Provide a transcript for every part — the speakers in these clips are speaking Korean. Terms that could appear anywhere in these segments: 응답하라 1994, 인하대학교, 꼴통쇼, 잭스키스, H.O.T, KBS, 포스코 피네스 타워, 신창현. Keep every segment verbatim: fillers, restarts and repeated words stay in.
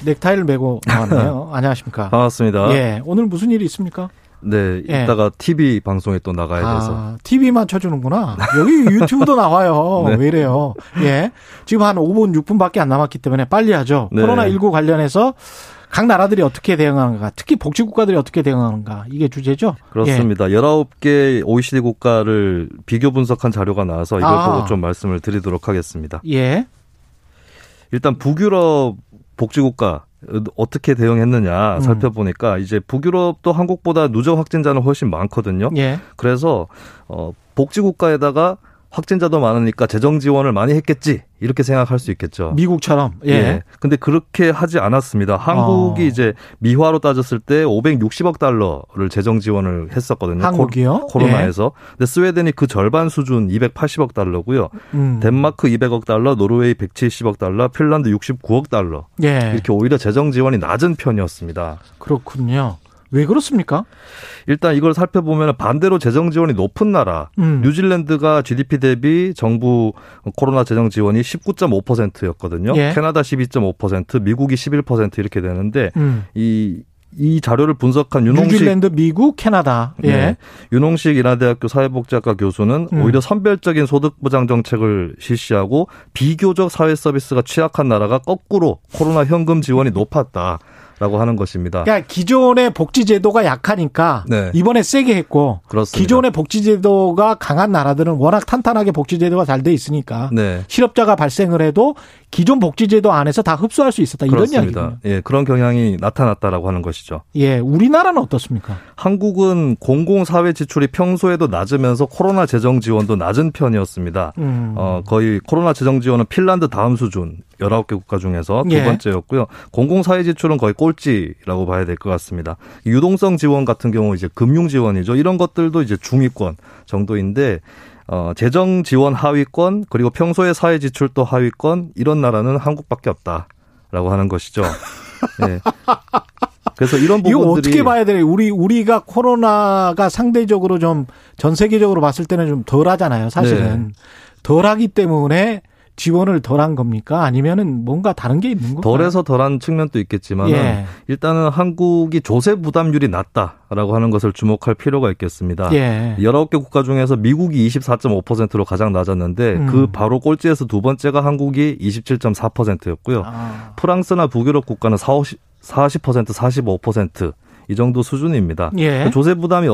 넥타이를 메고 나왔네요. 안녕하십니까? 반갑습니다. 예, 오늘 무슨 일이 있습니까? 네, 예. 이따가 티비 방송에 또 나가야 아, 돼서. 티비만 쳐주는구나. 여기 유튜브도 나와요. 네. 왜 이래요? 예, 지금 한 오 분, 육 분밖에 안 남았기 때문에 빨리 하죠. 네. 코로나십구 관련해서 각 나라들이 어떻게 대응하는가, 특히 복지국가들이 어떻게 대응하는가, 이게 주제죠? 그렇습니다. 예. 열아홉 개 오이시디 국가를 비교 분석한 자료가 나와서 이걸 아. 보고 좀 말씀을 드리도록 하겠습니다. 예. 일단 북유럽 복지국가 어떻게 대응했느냐 살펴보니까 음. 이제 북유럽도 한국보다 누적 확진자는 훨씬 많거든요. 예. 그래서 어, 복지국가에다가 확진자도 많으니까 재정 지원을 많이 했겠지 이렇게 생각할 수 있겠죠. 미국처럼. 예. 예. 근데 그렇게 하지 않았습니다. 한국이 어. 이제 미화로 따졌을 때 오백육십억 달러를 재정 지원을 했었거든요. 한국이요? 코로나에서. 예. 근데 스웨덴이 그 절반 수준 이백팔십억 달러고요. 음. 덴마크 이백억 달러, 노르웨이 백칠십억 달러, 핀란드 육십구억 달러. 예. 이렇게 오히려 재정 지원이 낮은 편이었습니다. 그렇군요. 왜 그렇습니까? 일단 이걸 살펴보면 반대로 재정 지원이 높은 나라, 음. 뉴질랜드가 지디피 대비 정부 코로나 재정 지원이 십구 점 오 퍼센트였거든요. 예. 캐나다 십이 점 오 퍼센트, 미국이 십일 퍼센트 이렇게 되는데 음. 이, 이 자료를 분석한 윤홍식. 뉴질랜드, 미국, 캐나다. 예. 네, 윤홍식 인하대학교 사회복지학과 교수는 음. 오히려 선별적인 소득보장 정책을 실시하고 비교적 사회서비스가 취약한 나라가 거꾸로 코로나 현금 지원이 높았다. 라고 하는 것입니다. 그러니까 기존의 복지제도가 약하니까 네. 이번에 세게 했고 그렇습니다. 기존의 복지제도가 강한 나라들은 워낙 탄탄하게 복지제도가 잘 돼 있으니까 네. 실업자가 발생을 해도 기존 복지제도 안에서 다 흡수할 수 있었다. 이런 이야기입니다. 예, 그런 경향이 나타났다라고 하는 것이죠. 예, 우리나라는 어떻습니까? 한국은 공공사회 지출이 평소에도 낮으면서 코로나 재정 지원도 낮은 편이었습니다. 음. 어, 거의 코로나 재정 지원은 핀란드 다음 수준. 열아홉 개 국가 중에서 두 예. 번째였고요. 공공사회 지출은 거의 꼴찌라고 봐야 될 것 같습니다. 유동성 지원 같은 경우 이제 금융 지원이죠. 이런 것들도 이제 중위권 정도인데 어, 재정 지원 하위권 그리고 평소에 사회 지출도 하위권 이런 나라는 한국밖에 없다라고 하는 것이죠. 네. 그래서 이런 부분들이 이거 어떻게 봐야 돼요? 우리 우리가 코로나가 상대적으로 좀 전 세계적으로 봤을 때는 좀 덜하잖아요. 사실은 네. 덜하기 때문에. 지원을 덜한 겁니까? 아니면은 뭔가 다른 게 있는 건가요? 덜해서 덜한 측면도 있겠지만 예. 일단은 한국이 조세 부담률이 낮다라고 하는 것을 주목할 필요가 있겠습니다. 예. 열아홉 개 국가 중에서 미국이 이십사 점 오 퍼센트로 가장 낮았는데 음. 그 바로 꼴찌에서 두 번째가 한국이 이십칠 점 사 퍼센트였고요. 아. 프랑스나 북유럽 국가는 사십 퍼센트, 사십오 퍼센트 이 정도 수준입니다. 예. 조세 부담이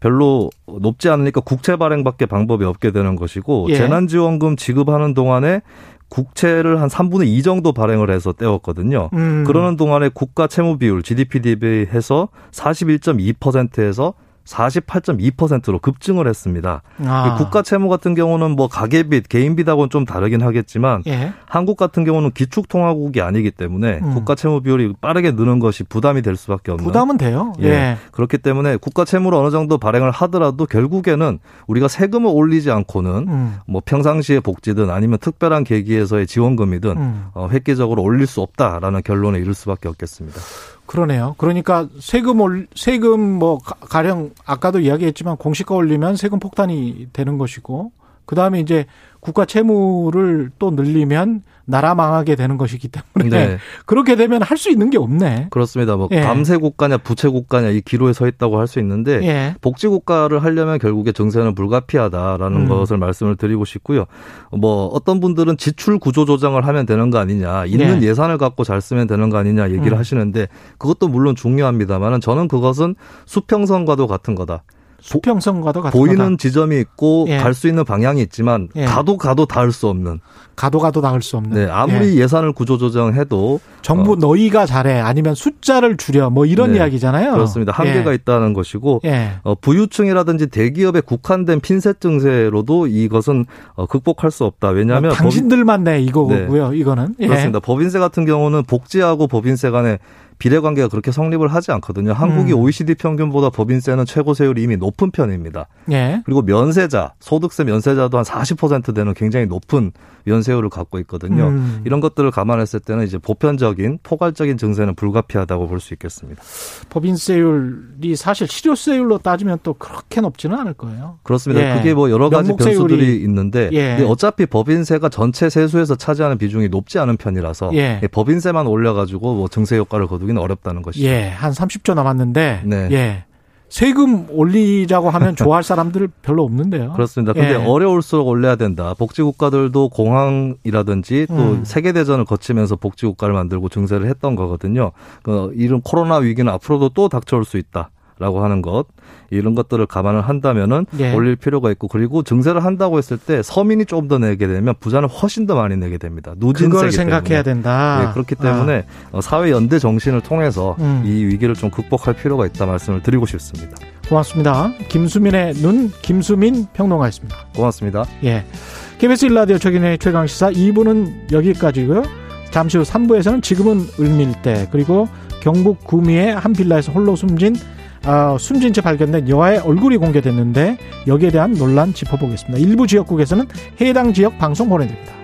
별로 높지 않으니까 국채 발행밖에 방법이 없게 되는 것이고 예. 재난지원금 지급하는 동안에 국채를 한 삼분의 이 정도 발행을 해서 떼었거든요. 음. 그러는 동안에 국가 채무 비율 지디피 대비 해서 사십일 점 이 퍼센트에서 사십팔 점 이 퍼센트로 급증을 했습니다. 아. 국가 채무 같은 경우는 뭐 가계빚, 개인빚하고는 좀 다르긴 하겠지만 예. 한국 같은 경우는 기축통화국이 아니기 때문에 음. 국가 채무 비율이 빠르게 느는 것이 부담이 될 수밖에 없는. 부담은 돼요. 예. 예. 그렇기 때문에 국가 채무를 어느 정도 발행을 하더라도 결국에는 우리가 세금을 올리지 않고는 음. 뭐 평상시의 복지든 아니면 특별한 계기에서의 지원금이든 음. 어, 획기적으로 올릴 수 없다라는 결론에 이를 수밖에 없겠습니다. 그러네요. 그러니까 세금 올 세금 뭐 가령 아까도 이야기했지만 공시가 올리면 세금 폭탄이 되는 것이고 그다음에 이제 국가 채무를 또 늘리면 나라 망하게 되는 것이기 때문에 네. 그렇게 되면 할 수 있는 게 없네. 그렇습니다. 뭐 예. 감세 국가냐 부채 국가냐 이 기로에 서 있다고 할 수 있는데 예. 복지 국가를 하려면 결국에 증세는 불가피하다라는 음. 것을 말씀을 드리고 싶고요. 뭐 어떤 분들은 지출 구조 조정을 하면 되는 거 아니냐, 있는 예. 예산을 갖고 잘 쓰면 되는 거 아니냐 얘기를 음. 하시는데 그것도 물론 중요합니다만 저는 그것은 수평선과도 같은 거다. 수평선과도 같은 보이는 거다. 지점이 있고 예. 갈 수 있는 방향이 있지만 예. 가도 가도 닿을 수 없는. 가도 가도 닿을 수 없는. 네, 아무리 예. 예산을 구조조정해도. 정부 어. 너희가 잘해 아니면 숫자를 줄여 뭐 이런 네. 이야기잖아요. 그렇습니다. 한계가 예. 있다는 것이고 예. 어, 부유층이라든지 대기업에 국한된 핀셋 증세로도 이것은 어, 극복할 수 없다. 왜냐하면. 어, 당신들만 내 이거고요. 네. 이거는. 예. 그렇습니다. 법인세 같은 경우는 복지하고 법인세 간에 비례관계가 그렇게 성립을 하지 않거든요. 한국이 음. 오이시디 평균보다 법인세는 최고 세율이 이미 높은 편입니다. 예. 그리고 면세자, 소득세 면세자도 한 사십 퍼센트 되는 굉장히 높은 면세율을 갖고 있거든요. 음. 이런 것들을 감안했을 때는 이제 보편적인 포괄적인 증세는 불가피하다고 볼 수 있겠습니다. 법인세율이 사실 실효세율로 따지면 또 그렇게 높지는 않을 거예요. 그렇습니다. 예. 그게 뭐 여러 가지 변수들이 있는데 예. 어차피 법인세가 전체 세수에서 차지하는 비중이 높지 않은 편이라서 예. 법인세만 올려가지고 뭐 증세 효과를 거두기는 어렵다는 것이죠. 예, 한 삼십 조 남았는데 네. 예. 세금 올리라고 하면 좋아할 사람들 별로 없는데요. 그렇습니다. 근데 예. 어려울수록 올려야 된다. 복지국가들도 공황이라든지 또 음. 세계대전을 거치면서 복지국가를 만들고 증세를 했던 거거든요. 그 이런 코로나 위기는 앞으로도 또 닥쳐올 수 있다. 라고 하는 것, 이런 것들을 감안을 한다면은 예. 올릴 필요가 있고, 그리고 증세를 한다고 했을 때 서민이 조금 더 내게 되면 부자는 훨씬 더 많이 내게 됩니다. 누진세기 그걸 생각해야 때문에. 된다. 예, 그렇기 때문에 아. 사회 연대 정신을 통해서 음. 이 위기를 좀 극복할 필요가 있다 말씀을 드리고 싶습니다. 고맙습니다. 김수민의 눈, 김수민 평론가였습니다. 고맙습니다. 예, 케이비에스 일 라디오 최경영의 최강시사 이 부는 여기까지고요. 잠시 후 삼 부에서는 지금은 을밀대, 그리고 경북 구미의 한 빌라에서 홀로 숨진 아, 숨진 채 발견된 여아의 얼굴이 공개됐는데 여기에 대한 논란 짚어보겠습니다. 일부 지역국에서는 해당 지역 방송 보내드립니다.